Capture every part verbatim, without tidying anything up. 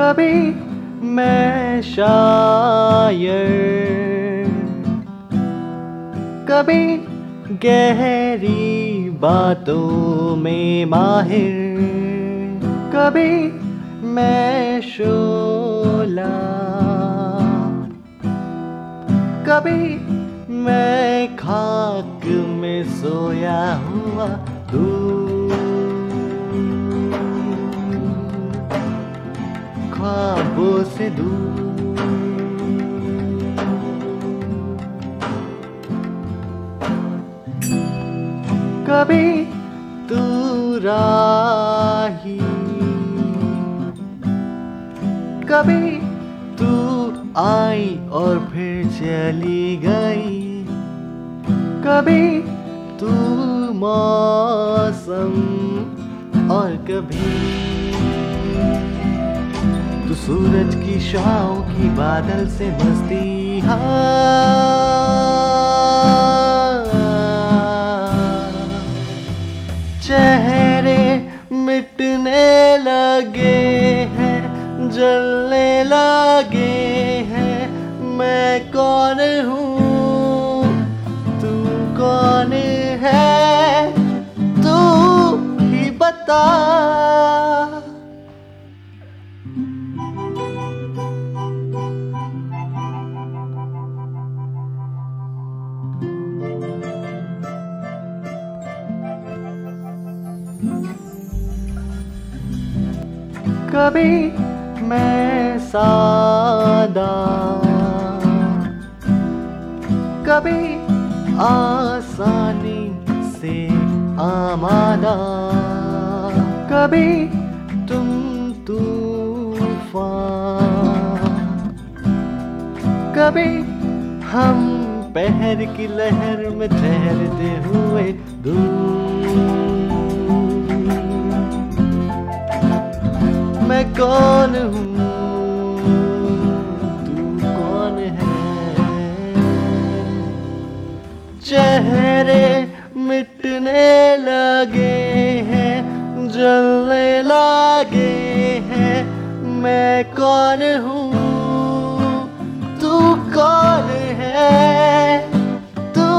कभी मैं शायर, कभी गहरी बातों में माहिर, कभी मैं शोला, कभी मैं खाक में सोया हुआ दूर। ख्वाबों से दूर कभी तू राही, कभी तू आई और फिर चली गई, कभी तू मौसम और कभी तू सूरज की शाओं की बादल से मस्ती। चेहरे मिटने लगे हैं, जलने लगे हैं, मैं कौन हूँ, तू कौन है, तू ही बता। कभी मैं सादा, कभी आसानी से आमादा, कभी तुम तूफान, कभी हम पहर की लहर में ठहरते हुए दूर। मैं कौन हूँ, तू कौन है। चेहरे मिटने लगे हैं, जलने लगे हैं, मैं कौन हूँ, तू कौन है, तू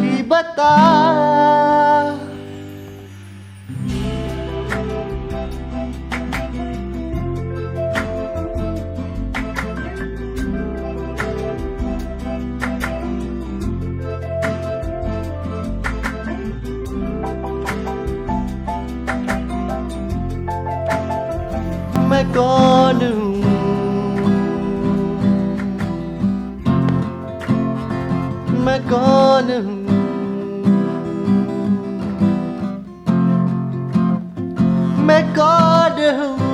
ही बता। मैं कौन हूँ, मैं कौन हूँ, मैं कौन हूँ।